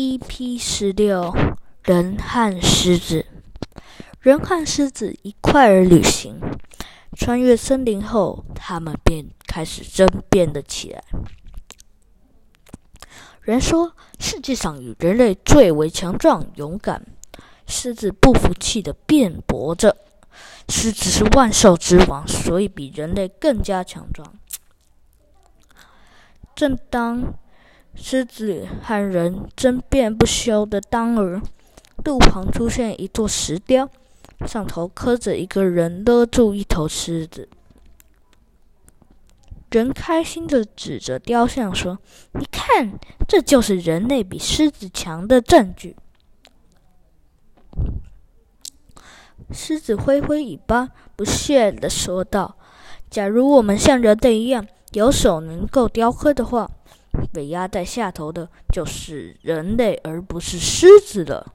EP16人和狮子。人和狮子一块儿旅行，穿越森林后，他们便开始争辩了起来。人说，世界上有人类最为强壮勇敢。狮子不服气地辩驳着，狮子是万兽之王，所以比人类更加强壮。正当狮子和人争辩不休的当儿，路旁出现一座石雕，上头刻着一个人勒住一头狮子。人开心地指着雕像说：“你看，这就是人类比狮子强的证据。”狮子挥挥尾巴，不屑地说道：“假如我们像人类一样，有手能够雕刻的话，被压在下头的就是人类，而不是狮子了。”